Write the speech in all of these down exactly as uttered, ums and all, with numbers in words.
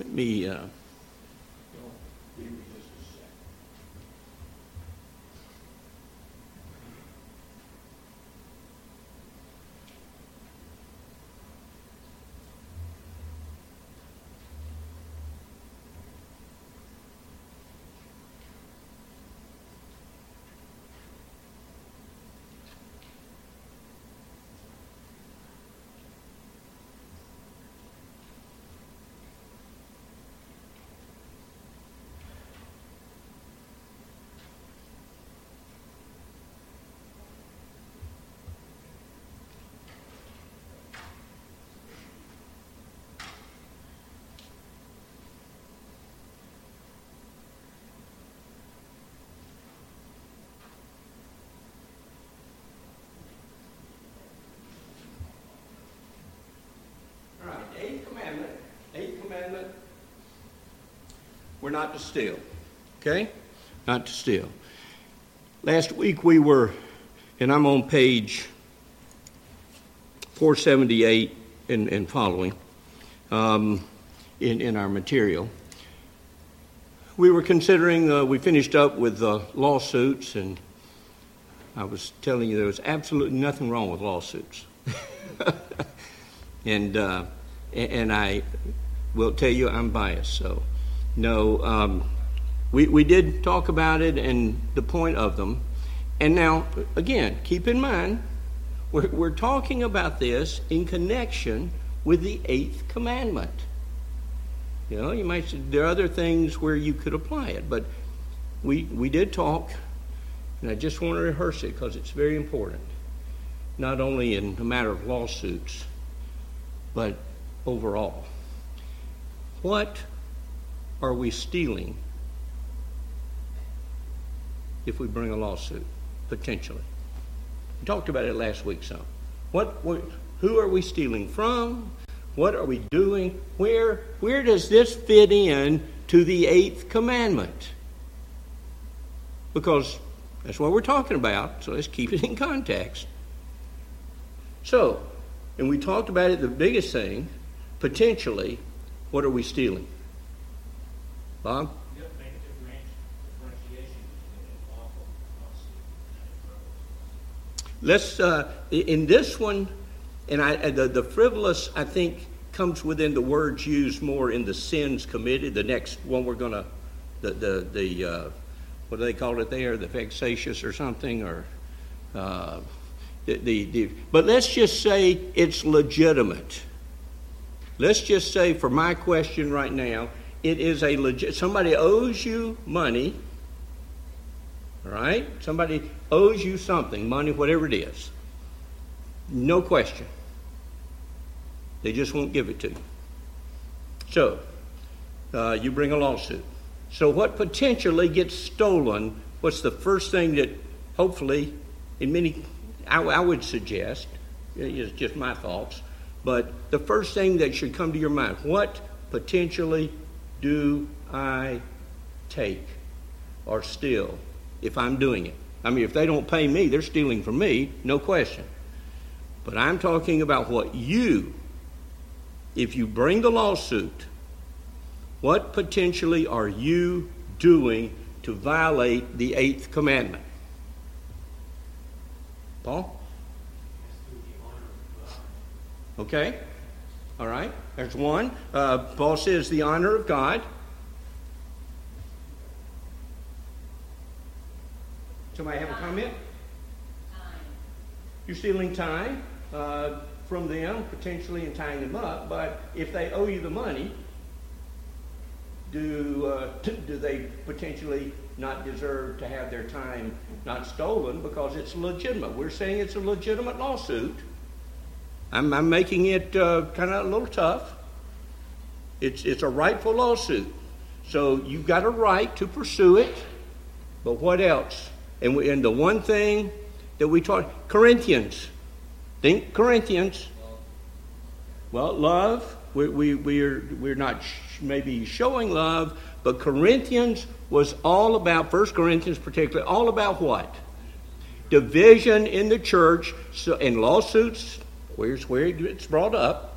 Let me... Uh, We're not to steal, okay? Not to steal. Last week we were, and I'm on page four seventy-eight and, and following um, in, in our material. We were considering, uh, we finished up with uh, lawsuits, and I was telling you there was absolutely nothing wrong with lawsuits. and uh, and I will tell you I'm biased, so... No, um, we, we did talk about it and the point of them. And now, again, keep in mind, we're, we're talking about this in connection with the Eighth Commandment. You know, you might say there are other things where you could apply it, but we, we did talk, and I just want to rehearse it because it's very important, not only in the matter of lawsuits, but overall. What... are we stealing if we bring a lawsuit, potentially? We talked about it last week some. What, what, who are we stealing from? What are we doing? Where, where does this fit in to the Eighth Commandment? Because that's what we're talking about, so let's keep it in context. So, and we talked about it, the biggest thing, potentially, what are we stealing? Bob? Let's, uh, in this one, and I, the, the frivolous, I think, comes within the words used more in the sins committed. The next one we're going to, the, the, the uh, what do they call it there? The vexatious or something? or uh, the, the, the. But let's just say it's legitimate. Let's just say for my question right now, it is a legit, somebody owes you money, all right? Somebody owes you something, money, whatever it is. No question. They just won't give it to you. So, uh, you bring a lawsuit. So what potentially gets stolen, what's the first thing that hopefully, in many, I, I would suggest, it's just my thoughts, but the first thing that should come to your mind, what potentially do I take or steal if I'm doing it? I mean, if they don't pay me, they're stealing from me, no question. But I'm talking about what you, if you bring the lawsuit, what potentially are you doing to violate the Eighth Commandment? Paul? Okay. All right, there's one. Uh, Paul says the honor of God. Somebody have a comment? Time. You're stealing time uh, from them, potentially, and tying them up. But if they owe you the money, do uh, do they potentially not deserve to have their time not stolen because it's legitimate? We're saying it's a legitimate lawsuit. I'm, I'm making it uh, kind of a little tough. It's it's a rightful lawsuit, so you've got a right to pursue it. But what else? And we, and the one thing that we taught Corinthians, think Corinthians. Well, love. We we we're we're not sh- maybe showing love, but Corinthians was all about First Corinthians, particularly all about what? Division in the church, so, and lawsuits. Where's where it's brought up.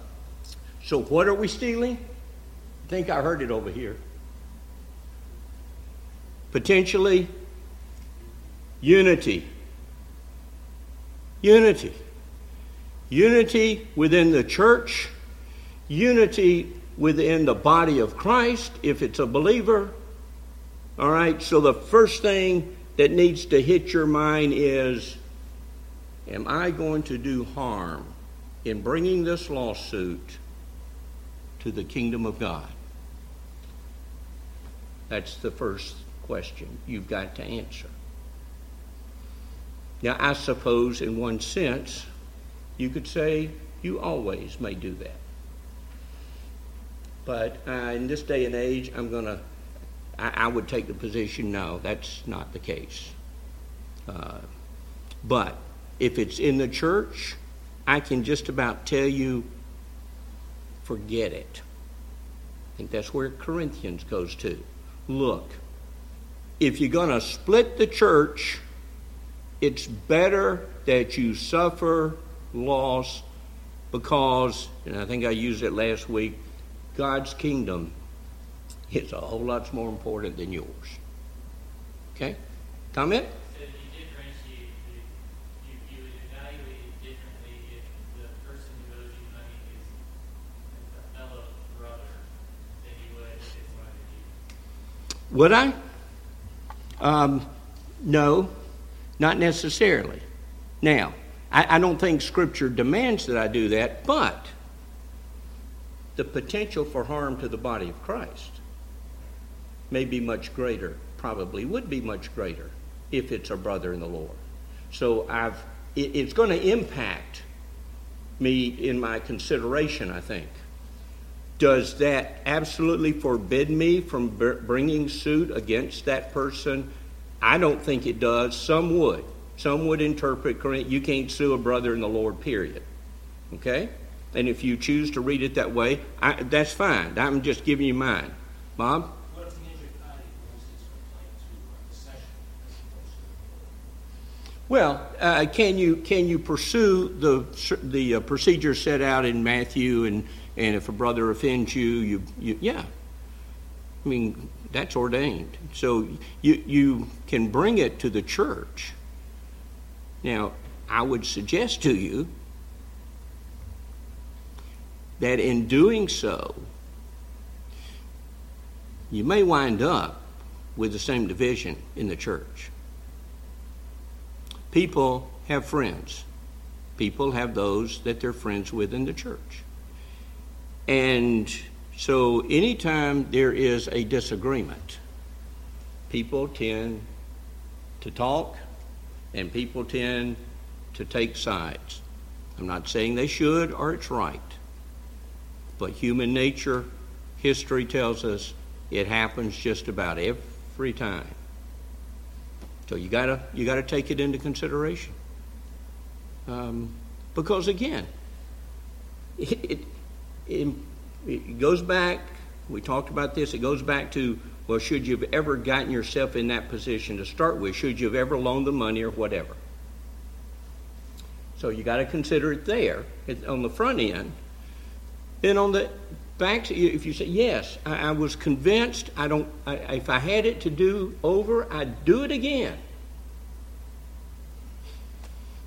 So what are we stealing? think I heard it over here. Potentially, unity. Unity. Unity within the church. Unity within the body of Christ, if it's a believer. All right, so the first thing that needs to hit your mind is, am I going to do harm in bringing this lawsuit to the kingdom of God? That's the first question you've got to answer. Now, I suppose in one sense, you could say you always may do that. But uh, in this day and age, I'm going to, I would take the position, no, that's not the case. Uh, but if it's in the church, I can just about tell you, forget it. I think that's where Corinthians goes to. Look, if you're going to split the church, it's better that you suffer loss because, and I think I used it last week, God's kingdom is a whole lot more important than yours. Okay? Comment? So you differentiate, you, you evaluate it differently if the person who owes you money is a fellow brother than you would if it's one of you. Would I? Um, no, not necessarily. Now, I, I don't think Scripture demands that I do that, but the potential for harm to the body of Christ may be much greater, probably would be much greater if it's a brother in the Lord. So I've, it, it's going to impact me in my consideration, I think. Does that absolutely forbid me from bringing suit against that person? I don't think it does. Some would. Some would interpret, you can't sue a brother in the Lord, period. Okay? And if you choose to read it that way, I, that's fine. I'm just giving you mine. Bob? What if the injured party brings his complaint to the session as opposed to the court? Well, uh, can you can you pursue the the uh, procedure set out in Matthew? And, and if a brother offends you, you, you yeah. I mean, that's ordained. So you you can bring it to the church. Now, I would suggest to you that in doing so, you may wind up with the same division in the church. People have friends. People have those that they're friends with in the church. And so anytime there is a disagreement, people tend to talk and people tend to take sides. I'm not saying they should or it's right. But human nature, history tells us it happens just about every time. So you gotta you gotta take it into consideration. Um, because again, it, it, it it goes back. We talked about this. It goes back to, well, should you have ever gotten yourself in that position to start with? Should you have ever loaned the money or whatever? So you gotta consider it there on the front end. Then on the back, if you say, yes, I, I was convinced, I don't. I, if I had it to do over, I'd do it again.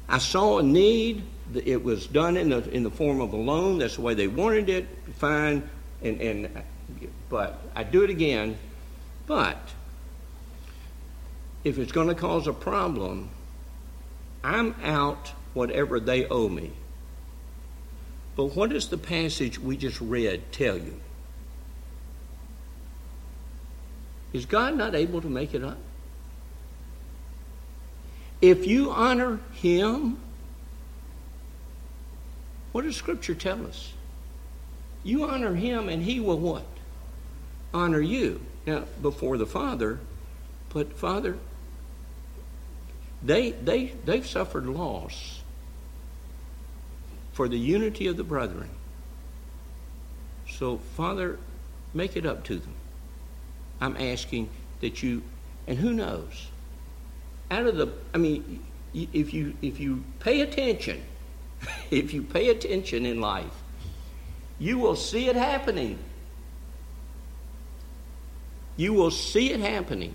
I saw a need. It was done in the in the form of a loan. That's the way they wanted it. Fine, and and but I'd do it again. But if it's going to cause a problem, I'm out whatever they owe me. But what does the passage we just read tell you? Is God not able to make it up? If you honor Him, what does Scripture tell us? You honor Him and He will what? Honor you. Now, before the Father, but Father, they, they, they've suffered loss for the unity of the brethren. So, Father, make it up to them. I'm asking that you, and who knows? Out of the, I mean, if you if you pay attention, if you pay attention in life, you will see it happening. You will see it happening.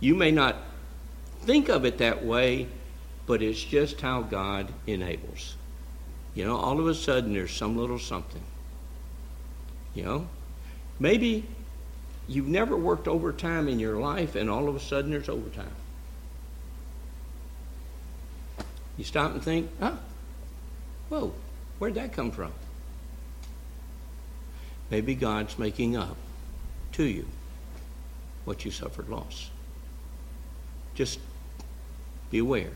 You may not think of it that way, but it's just how God enables. You know, all of a sudden there's some little something. You know, maybe you've never worked overtime in your life, and all of a sudden there's overtime. You stop and think, huh? Whoa, where'd that come from? Maybe God's making up to you what you suffered loss. Just be aware.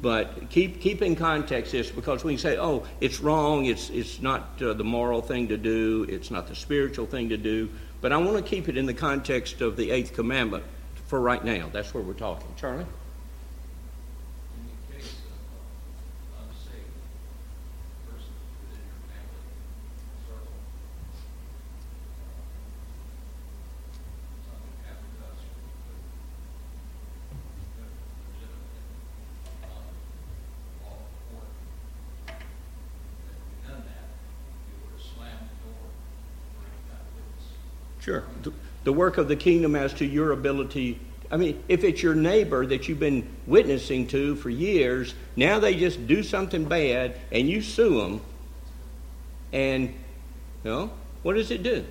But keep keep in context this, because when you say, oh, it's wrong, it's it's not uh, the moral thing to do, it's not the spiritual thing to do, but I want to keep it in the context of the eighth commandment for right now. That's where we're talking. Charlie? In the case of unsaved persons within your family circle, something happened to us. Sure. The, the work of the kingdom as to your ability. I mean, if it's your neighbor that you've been witnessing to for years, now they just do something bad and you sue them. And, you know, what does it do?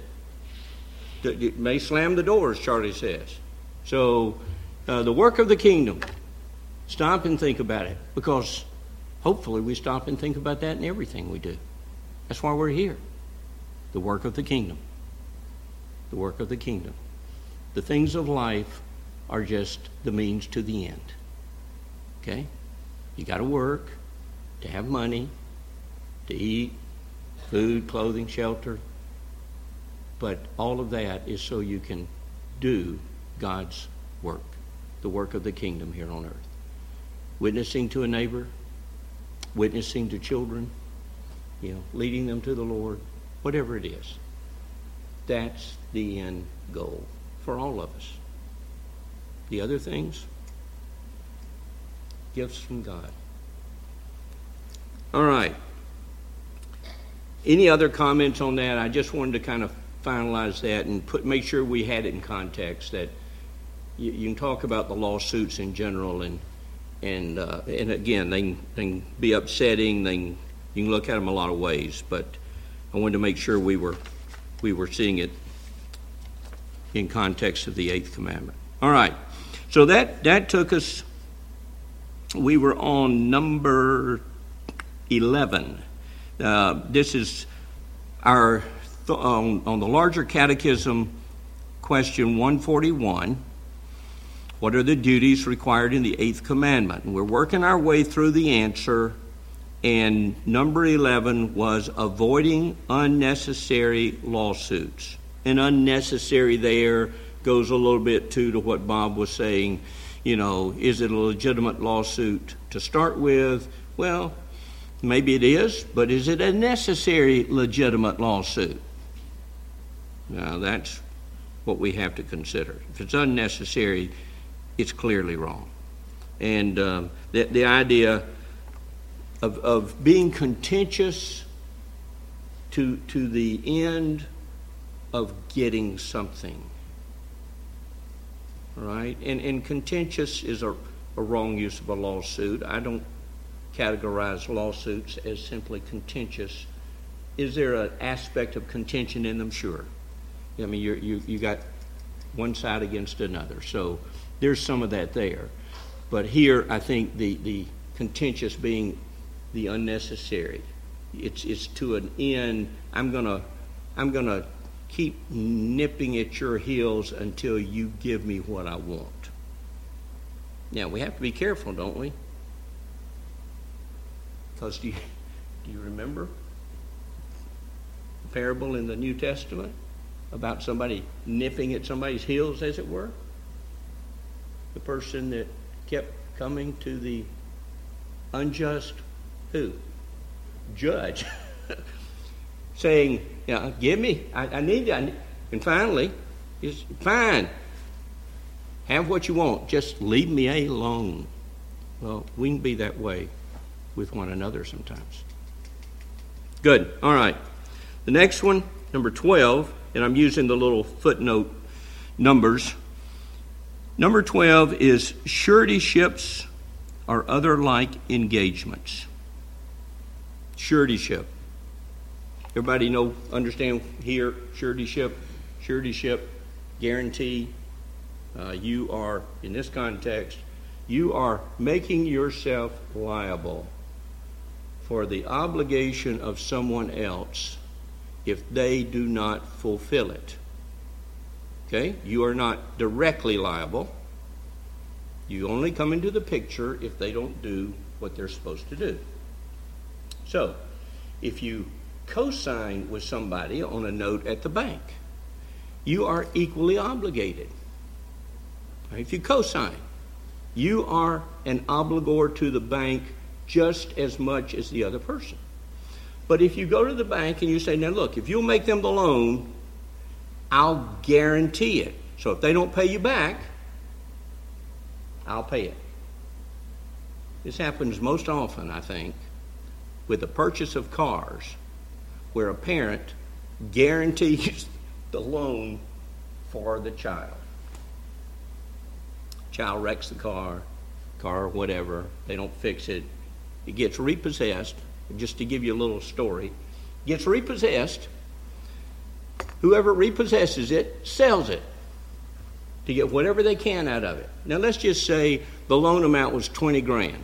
It may slam the doors, Charlie says. So, uh, the work of the kingdom. Stop and think about it, because hopefully we stop and think about that in everything we do. That's why we're here. The work of the kingdom. The work of the kingdom. The things of life are just the means to the end. Okay? You got to work to have money, to eat, food, clothing, shelter. But all of that is so you can do God's work, the work of the kingdom here on earth. Witnessing to a neighbor, witnessing to children, you know, leading them to the Lord, whatever it is. That's the end goal for all of us. The other things, gifts from God. All right. Any other comments on that? I just wanted to kind of finalize that and put make sure we had it in context, that you, you can talk about the lawsuits in general, and and uh, and again, they can, they can be upsetting. They can, you can look at them a lot of ways, but I wanted to make sure we were. We were seeing it in context of the eighth commandment. All right. So that, that took us, we were on number eleven. Uh, this is our, th- on, on the larger catechism, question one forty-one. What are the duties required in the eighth commandment? And we're working our way through the answer. And number eleven was avoiding unnecessary lawsuits. And unnecessary there goes a little bit, too, to what Bob was saying. You know, is it a legitimate lawsuit to start with? Well, maybe it is, but is it a necessary legitimate lawsuit? Now, that's what we have to consider. If it's unnecessary, it's clearly wrong. And uh, the, the idea... Of, of being contentious to to the end of getting something, right? And and contentious is a, a wrong use of a lawsuit. I don't categorize lawsuits as simply contentious. Is there an aspect of contention in them? Sure. I mean, you you you got one side against another, so there's some of that there. But here, I think the the contentious being the unnecessary. It's it's to an end. I'm gonna I'm gonna keep nipping at your heels until you give me what I want. Now we have to be careful, don't we? Because do you, do you remember the parable in the New Testament about somebody nipping at somebody's heels, as it were? The person that kept coming to the unjust who? Judge. Saying, yeah, give me, I, I need that. And finally, it's fine. Have what you want. Just leave me alone. Well, we can be that way with one another sometimes. Good. All right. The next one, number twelve, and I'm using the little footnote Numbers. Number twelve is suretyships or other like engagements. Suretyship. Everybody know, understand here, suretyship, suretyship, guarantee. Uh, you are, in this context, you are making yourself liable for the obligation of someone else if they do not fulfill it. Okay? You are not directly liable. You only come into the picture if they don't do what they're supposed to do. So, if you co-sign with somebody on a note at the bank, you are equally obligated. If you co-sign, you are an obligor to the bank just as much as the other person. But if you go to the bank and you say, now look, if you'll make them the loan, I'll guarantee it. So if they don't pay you back, I'll pay it. This happens most often, I think, with the purchase of cars, where a parent guarantees the loan for the child. Child wrecks the car, car whatever, they don't fix it. It gets repossessed, just to give you a little story. Gets repossessed. Whoever repossesses it sells it to get whatever they can out of it. Now let's just say the loan amount was twenty grand.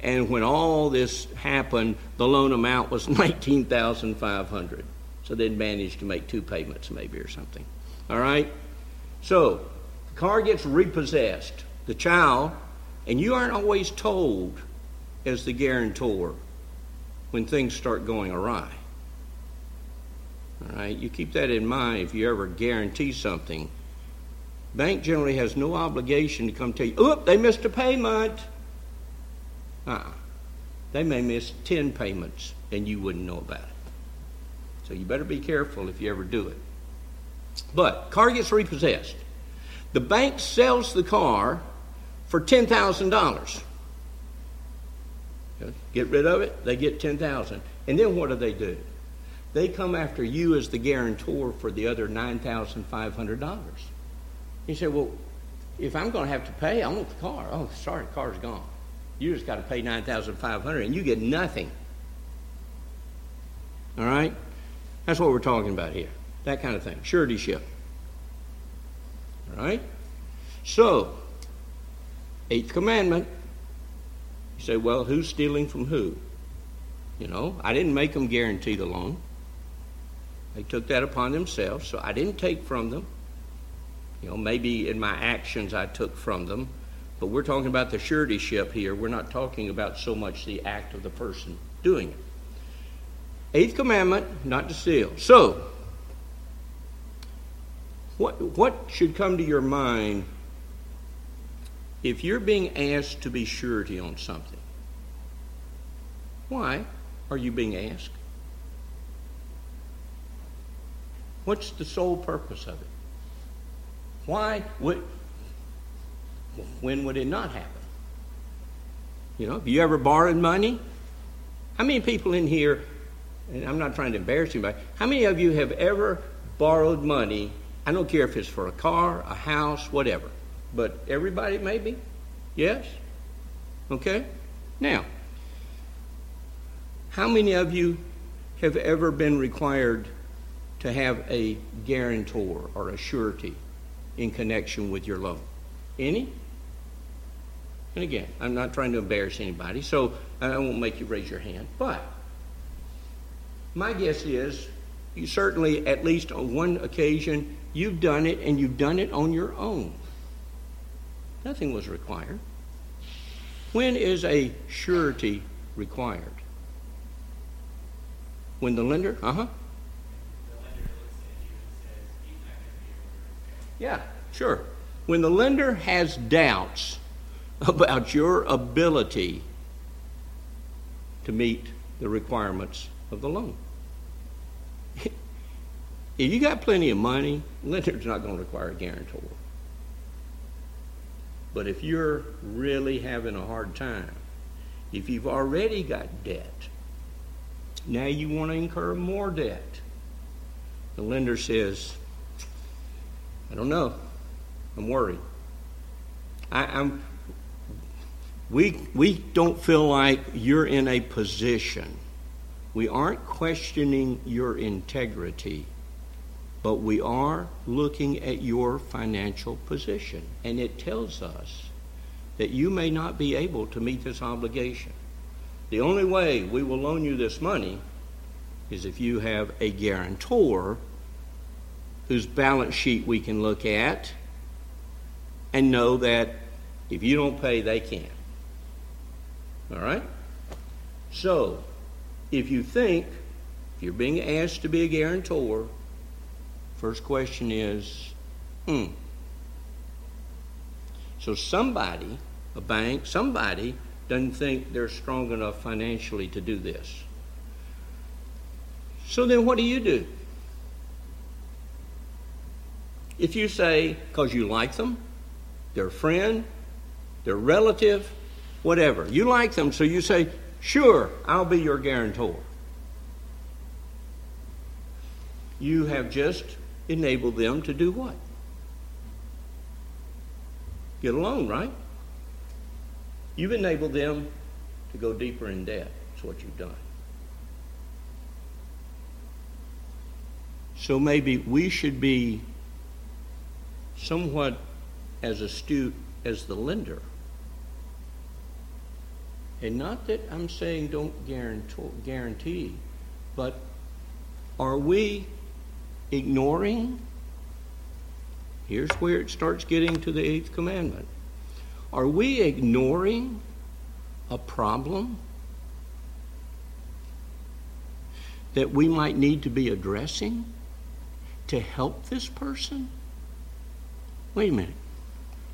And when all this happened, the loan amount was nineteen thousand five hundred dollars. So they'd managed to make two payments maybe or something. All right? So the car gets repossessed, the child, and you aren't always told as the guarantor when things start going awry. All right? You keep that in mind if you ever guarantee something. Bank generally has no obligation to come tell you, oop, they missed a payment. Uh-uh. They may miss ten payments, and you wouldn't know about it. So you better be careful if you ever do it. But car gets repossessed. The bank sells the car for ten thousand dollars. Get rid of it, they get ten thousand dollars. And then what do they do? They come after you as the guarantor for the other nine thousand five hundred dollars. You say, well, if I'm going to have to pay, I want the car. Oh, sorry, the car's gone. You just got to pay nine thousand five hundred dollars and you get nothing. All right? That's what we're talking about here. That kind of thing. Suretyship. All right? So, eighth commandment. You say, well, who's stealing from who? You know, I didn't make them guarantee the loan. They took that upon themselves, so I didn't take from them. You know, maybe in my actions I took from them, but we're talking about the suretyship here. We're not talking about so much the act of the person doing it. Eighth commandment, not to steal. So, what what should come to your mind if you're being asked to be surety on something? Why are you being asked? What's the sole purpose of it? Why would, when would it not happen? You know, have you ever borrowed money? How many people in here, and I'm not trying to embarrass anybody, how many of you have ever borrowed money? I don't care if it's for a car, a house, whatever. But everybody maybe? Yes? Okay? Now, how many of you have ever been required to have a guarantor or a surety in connection with your loan? Any? And again, I'm not trying to embarrass anybody, so I won't make you raise your hand. But my guess is you certainly, at least on one occasion, you've done it, and you've done it on your own. Nothing was required. When is a surety required? When the lender, uh-huh. The lender looks at you and says, he's not going to be able to repay. Yeah, sure. When the lender has doubts about your ability to meet the requirements of the loan. If you got plenty of money, lender's not going to require a guarantor. But if you're really having a hard time, if you've already got debt, now you want to incur more debt, the lender says, I don't know. I'm worried. I, I'm. We we don't feel like you're in a position. We aren't questioning your integrity, but we are looking at your financial position, and it tells us that you may not be able to meet this obligation. The only way we will loan you this money is if you have a guarantor whose balance sheet we can look at and know that if you don't pay, they can. All right? So, if you think if you're being asked to be a guarantor, first question is, hmm. So somebody, a bank, somebody doesn't think they're strong enough financially to do this. So then what do you do? If you say, because you like them, they're a friend, they're a relative, whatever. You like them, so you say, sure, I'll be your guarantor. You have just enabled them to do what? Get a loan, right? You've enabled them to go deeper in debt. That's what you've done. So maybe we should be somewhat as astute as the lender. And not that I'm saying don't guarantee, but are we ignoring? Here's where it starts getting to the eighth commandment. Are we ignoring a problem that we might need to be addressing to help this person? Wait a minute.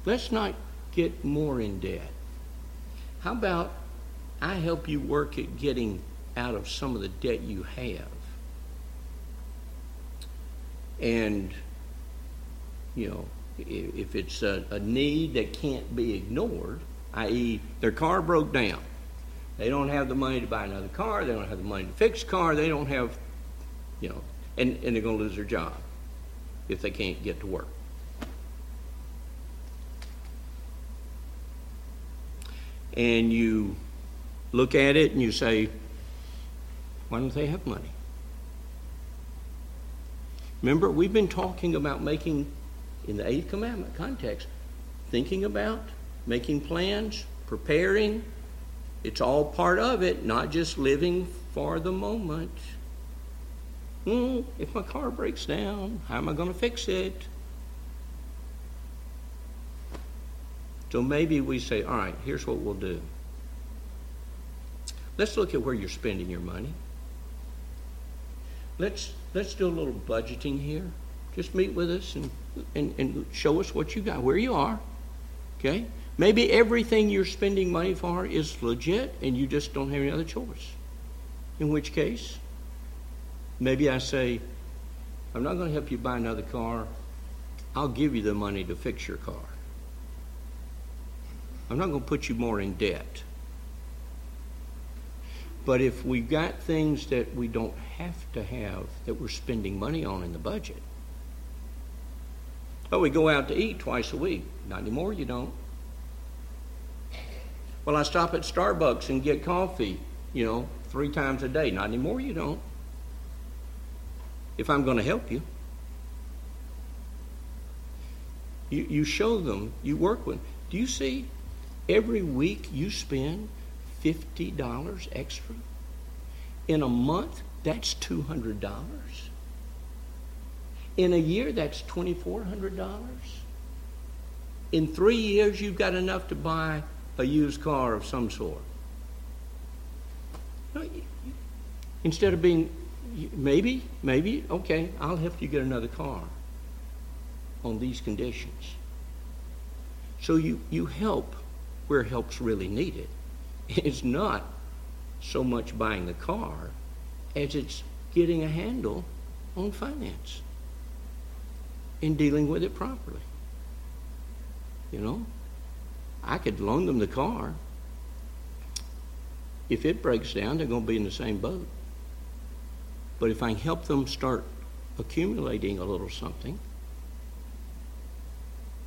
Let's not get more in debt. How about I help you work at getting out of some of the debt you have? And, you know, if it's a, a need that can't be ignored, that is their car broke down. They don't have the money to buy another car. They don't have the money to fix a car. They don't have, you know, and, and they're going to lose their job if they can't get to work. And you look at it and you say, why don't they have money? Remember, we've been talking about making, in the eighth commandment context, thinking about, making plans, preparing. It's all part of it, not just living for the moment. Mm, if my car breaks down, how am I going to fix it? So maybe we say, all right, here's what we'll do. Let's look at where you're spending your money. Let's let's do a little budgeting here. Just meet with us and, and, and show us what you got, where you are. Okay? Maybe everything you're spending money for is legit and you just don't have any other choice. In which case, maybe I say, I'm not going to help you buy another car. I'll give you the money to fix your car. I'm not going to put you more in debt. But if we've got things that we don't have to have that we're spending money on in the budget. Oh, we go out to eat twice a week. Not anymore, you don't. Well, I stop at Starbucks and get coffee, you know, three times a day. Not anymore, you don't. If I'm going to help you. You, you show them, you work with them. Do you see? Every week you spend fifty dollars extra. In a month, that's two hundred dollars. In a year, that's two thousand four hundred dollars. In three years, you've got enough to buy a used car of some sort. Instead of being, maybe, maybe, okay, I'll help you get another car on these conditions. So you, you help where help's really needed. It's not so much buying the car as it's getting a handle on finance and dealing with it properly. You know, I could loan them the car. If it breaks down, they're going to be in the same boat. But if I can help them start accumulating a little something,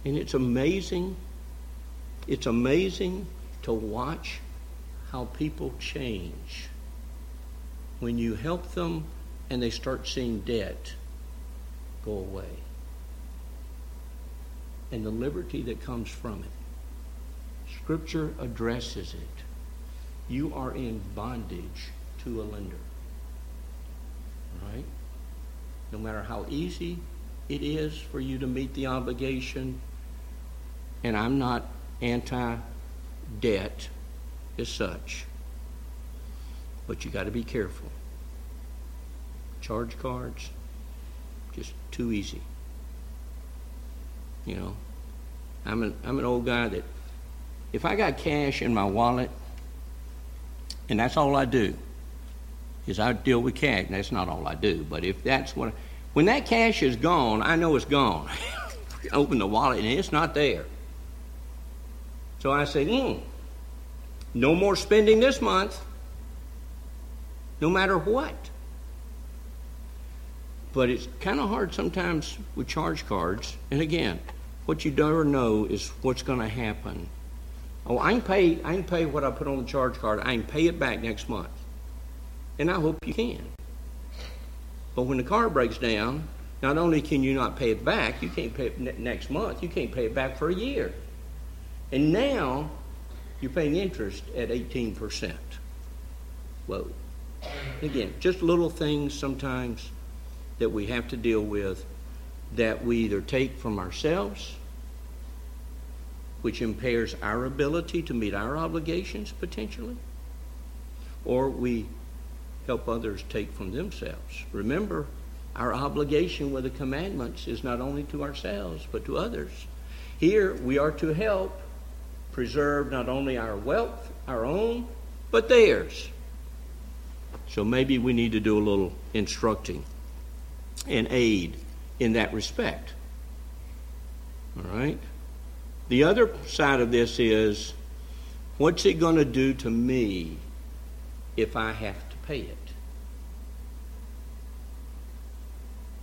And it's amazing, it's amazing to watch how people change when you help them and they start seeing debt go away and the liberty that comes from it. Scripture addresses it. You are in bondage to a lender, right? No matter how easy it is for you to meet the obligation, and I'm not anti-debt as such, but you got to be careful. Charge cards, just too easy. You know, I'm an I'm an old guy that if I got cash in my wallet, and that's all I do, is I deal with cash. That's not all I do, but if that's what, I, when that cash is gone, I know it's gone. Open the wallet and it's not there. So I say, hmm, no more spending this month, no matter what. But it's kind of hard sometimes with charge cards. And again, what you don't know is what's going to happen. Oh, I can pay, I can pay what I put on the charge card. I can pay it back next month. And I hope you can. But when the car breaks down, not only can you not pay it back, you can't pay it next month. You can't pay it back for a year. And now you're paying interest at eighteen percent. Whoa. Again, just little things sometimes that we have to deal with that we either take from ourselves, which impairs our ability to meet our obligations potentially, or we help others take from themselves. Remember, our obligation with the commandments is not only to ourselves, but to others. Here, we are to help preserve not only our wealth, our own, but theirs. So maybe we need to do a little instructing and aid in that respect. All right? The other side of this is, what's it going to do to me if I have to pay it?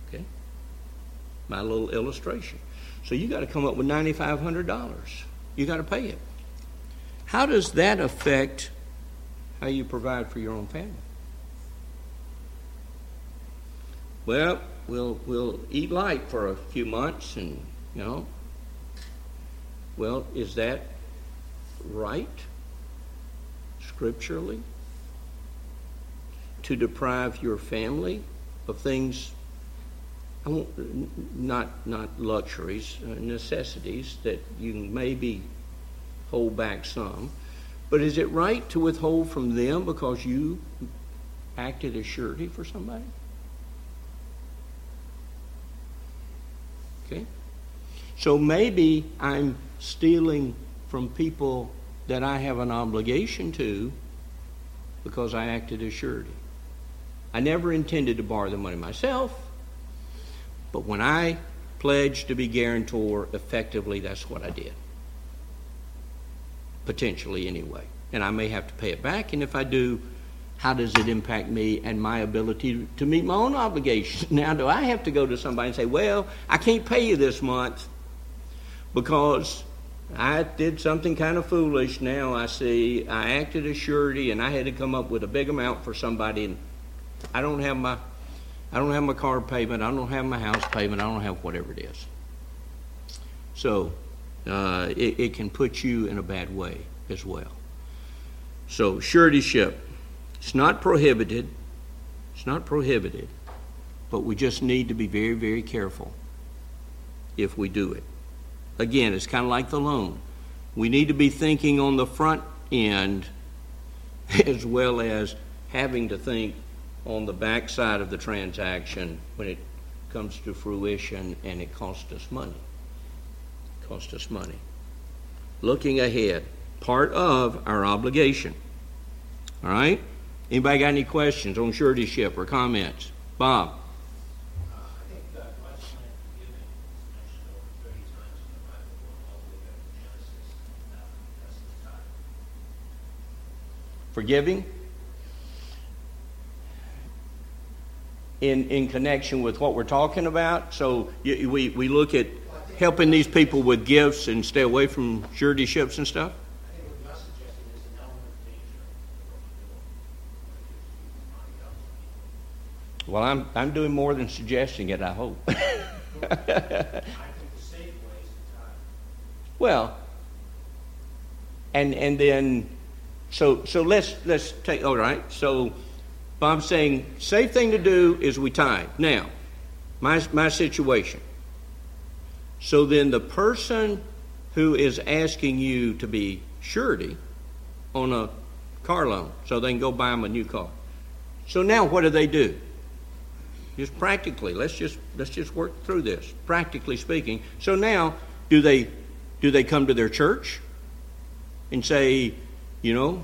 Okay? My little illustration. So you got to come up with nine thousand five hundred dollars. You got to pay it. How does that affect how you provide for your own family? Well, we'll we'll eat light for a few months, and you know. Well, is that right scripturally to deprive your family of things? I won't, not not luxuries, uh, necessities that you maybe hold back some, but is it right to withhold from them because you acted as surety for somebody? Okay, so maybe I'm stealing from people that I have an obligation to because I acted as surety. I never intended to borrow the money myself, but when I pledged to be guarantor, effectively that's what I did. Potentially anyway. And I may have to pay it back, and if I do, how does it impact me and my ability to meet my own obligations? Now, do I have to go to somebody and say, well, I can't pay you this month because I did something kind of foolish. Now I see I acted as surety and I had to come up with a big amount for somebody, and I don't have my I don't have my car payment, I don't have my house payment, I don't have whatever it is. So uh, it, it can put you in a bad way as well. So suretyship. It's not prohibited, it's not prohibited, but we just need to be very, very careful if we do it. Again, it's kind of like the loan. We need to be thinking on the front end as well as having to think on the back side of the transaction when it comes to fruition and it costs us money. It costs us money. Looking ahead, part of our obligation. All right? Anybody got any questions on suretyship or comments? Bob? Uh, I think that question is given mentioned over thirty times in the Bible, going all the way back to Genesis, now that's the time. Forgiving? In in connection with what we're talking about? So you, we, we look at... Well, I think helping these people with gifts and stay away from suretyships and stuff? Well, I'm I'm doing more than suggesting it, I hope. Well, and and then so so let's let's take all right. So Bob's saying safe thing to do is we tithe. Now, my my situation. So then the person who is asking you to be surety on a car loan so they can go buy them a new car. So now what do they do? Just practically, let's just let's just work through this. Practically speaking, so now do they do they come to their church and say, you know,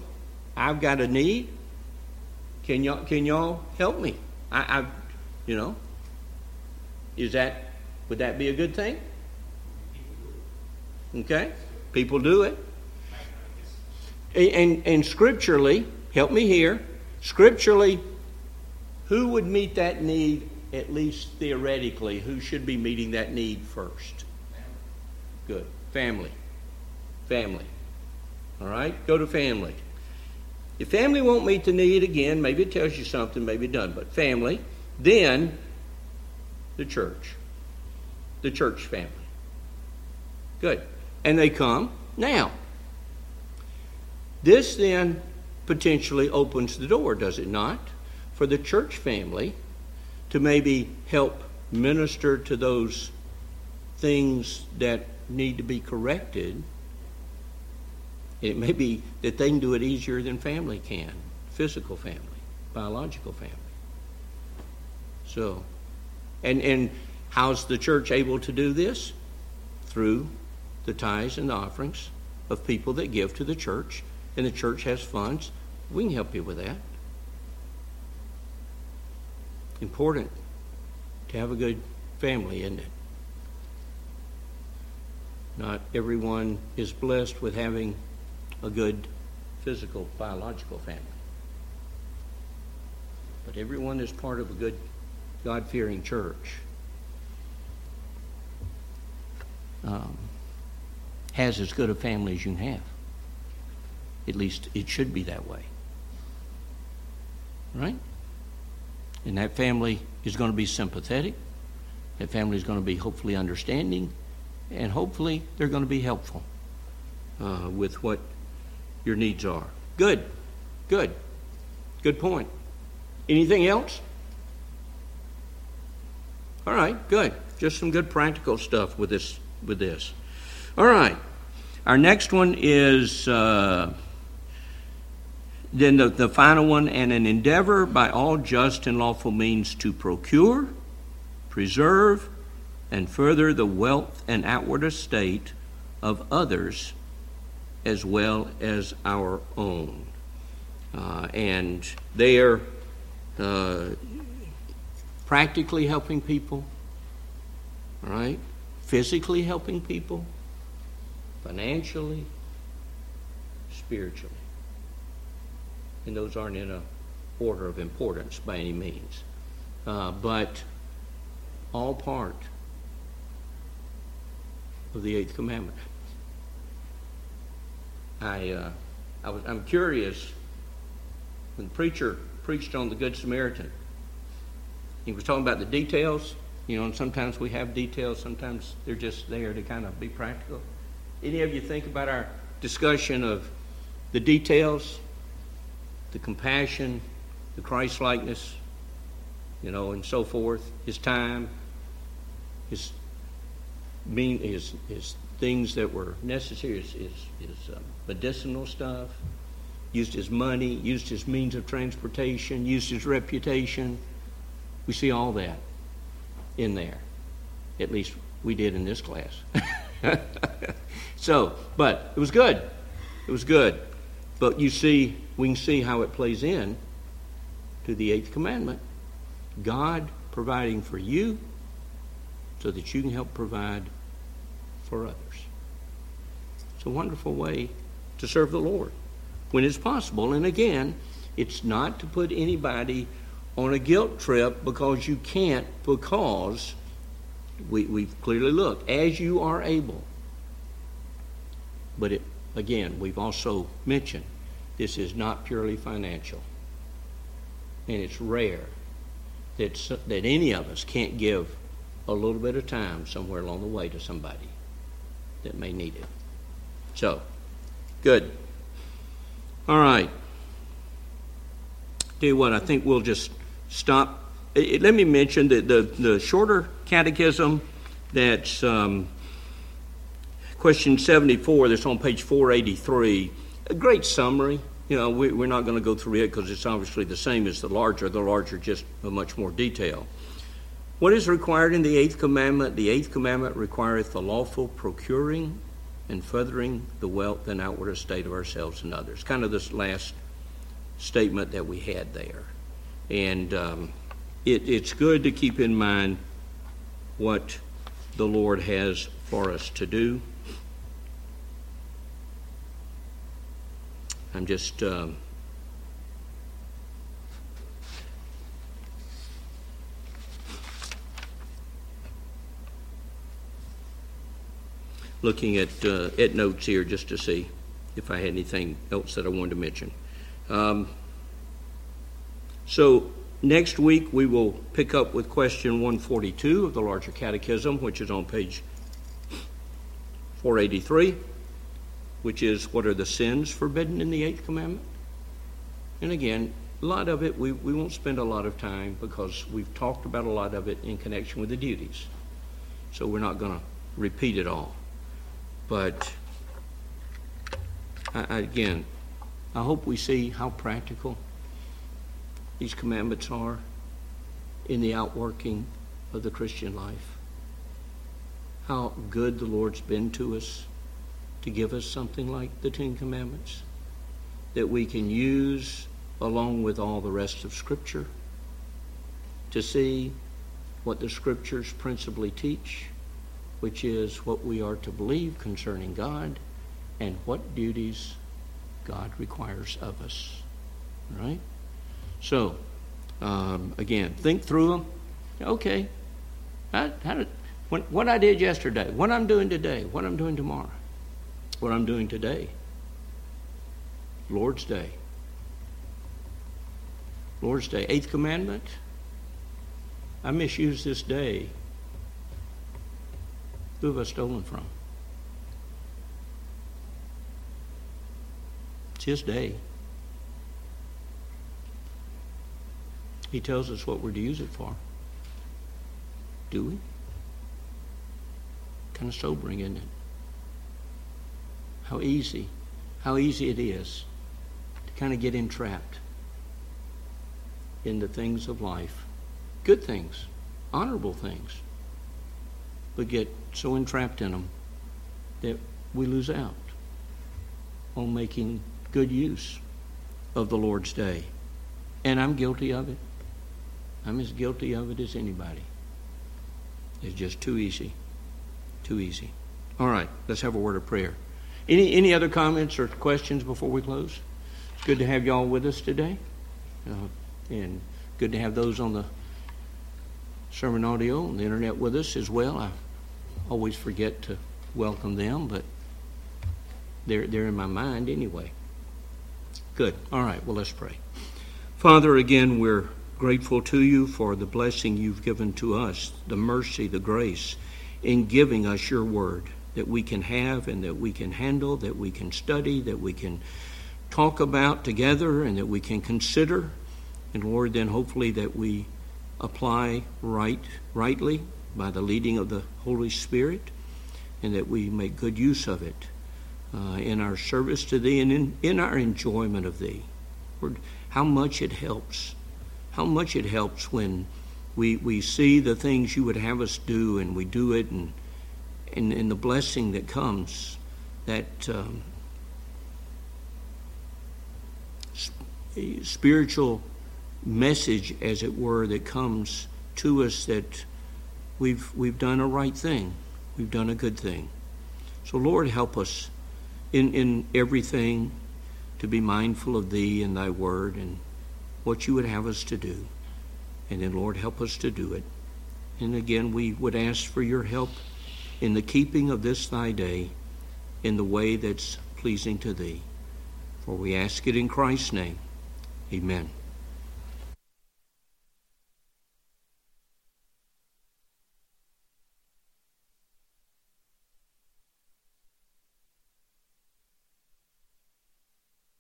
I've got a need. Can y'all can y'all help me? I, I you know, is that would that be a good thing? Okay, people do it, and and scripturally, help me here. Scripturally. Who would meet that need, at least theoretically? Who should be meeting that need first? Good. Family. Family. All right? Go to family. If family won't meet the need, again, maybe it tells you something, maybe it doesn't, but family. Then the church. The church family. Good. And they come now. This then potentially opens the door, does it not? For the church family to maybe help minister to those things that need to be corrected. It may be that they can do it easier than family can, physical family, biological family. So, and and how's the church able to do this? Through the tithes and the offerings of people that give to the church, and the church has funds. We can help you with that. Important to have a good family, isn't it? Not everyone is blessed with having a good physical, biological family. But everyone is part of a good, God-fearing church. Um, has as good a family as you can have. At least it should be that way. Right? And that family is going to be sympathetic. That family is going to be hopefully understanding. And hopefully they're going to be helpful uh, with what your needs are. Good. Good. Good point. Anything else? All right. Good. Just some good practical stuff with this. With this. All right. Our next one is... Uh, Then the, the final one, and an endeavor by all just and lawful means to procure, preserve, and further the wealth and outward estate of others as well as our own. Uh, and they are uh, practically helping people, all right? Physically helping people, financially, spiritually. And those aren't in a order of importance by any means. Uh, but all part of the Eighth Commandment. I, uh, I was, I'm curious, when the preacher preached on the Good Samaritan, he was talking about the details, you know, and sometimes we have details, sometimes they're just there to kind of be practical. Any of you think about our discussion of the details? The compassion, the Christ-likeness, you know, and so forth. His time, his mean, his his things that were necessary, his his, his uh, medicinal stuff. Used his money, used his means of transportation, used his reputation. We see all that in there. At least we did in this class. So, but it was good. It was good. But you see, we can see how it plays in to the Eighth Commandment. God providing for you so that you can help provide for others. It's a wonderful way to serve the Lord when it's possible. And again, it's not to put anybody on a guilt trip because you can't, because we, we've clearly looked, as you are able. But it, again, we've also mentioned this is not purely financial. And it's rare that, that any of us can't give a little bit of time somewhere along the way to somebody that may need it. So, good. All right. Tell you what, I think we'll just stop. It, it, let me mention that the, the shorter catechism that's um, question seventy-four that's on page four eighty-three, a great summary. You know, we, we're not going to go through it because it's obviously the same as the larger. The larger just much more detail. What is required in the Eighth Commandment? The Eighth Commandment requireth the lawful procuring and furthering the wealth and outward estate of ourselves and others. Kind of this last statement that we had there. And um, it, it's good to keep in mind what the Lord has for us to do. I'm just... Um, looking at uh, at notes here just to see if I had anything else that I wanted to mention. Um, so next week we will pick up with question one forty-two of the Larger Catechism, which is on page four eighty-three, which is what are the sins forbidden in the Eighth Commandment? And again, a lot of it we, we won't spend a lot of time because we've talked about a lot of it in connection with the duties. So we're not going to repeat it all. But, I, again, I hope we see how practical these commandments are in the outworking of the Christian life. How good the Lord's been to us to give us something like the Ten Commandments that we can use along with all the rest of Scripture to see what the Scriptures principally teach, which is what we are to believe concerning God and what duties God requires of us, right? So, um, again, think through them. Okay, I, how did, when, what I did yesterday, what I'm doing today, what I'm doing tomorrow, what I'm doing today, Lord's Day. Lord's Day, Eighth Commandment, I misuse this day. Who have I stolen from? It's his day. He tells us what we're to use it for. Do we? Kind of sobering, isn't it? How easy, how easy it is to kind of get entrapped in the things of life. Good things, honorable things. But get so entrapped in them that we lose out on making good use of the Lord's Day. And I'm guilty of it. I'm as guilty of it as anybody. It's just too easy. Too easy. All right, let's have a word of prayer. Any any other comments or questions before we close? It's good to have y'all with us today. Uh, and good to have those on the sermon audio and the internet with us as well. I always forget to welcome them, but they're, they're in my mind anyway. Good. All right, well, let's pray. Father, again, we're grateful to you for the blessing you've given to us, the mercy, the grace in giving us your word that we can have and that we can handle, that we can study, that we can talk about together and that we can consider. And Lord, then hopefully that we apply right, rightly by the leading of the Holy Spirit, and that we make good use of it uh, in our service to Thee and in, in our enjoyment of Thee. Lord, how much it helps. How much it helps when we we see the things you would have us do and we do it, and, and, and the blessing that comes, that um, sp- spiritual message, as it were, that comes to us that we've we've done a right thing, we've done a good thing. So Lord, help us in, in everything to be mindful of Thee and Thy Word and what You would have us to do. And then Lord, help us to do it And again, we would ask for your help in the keeping of this thy day in the way that's pleasing to thee. For we ask it in Christ's name. Amen.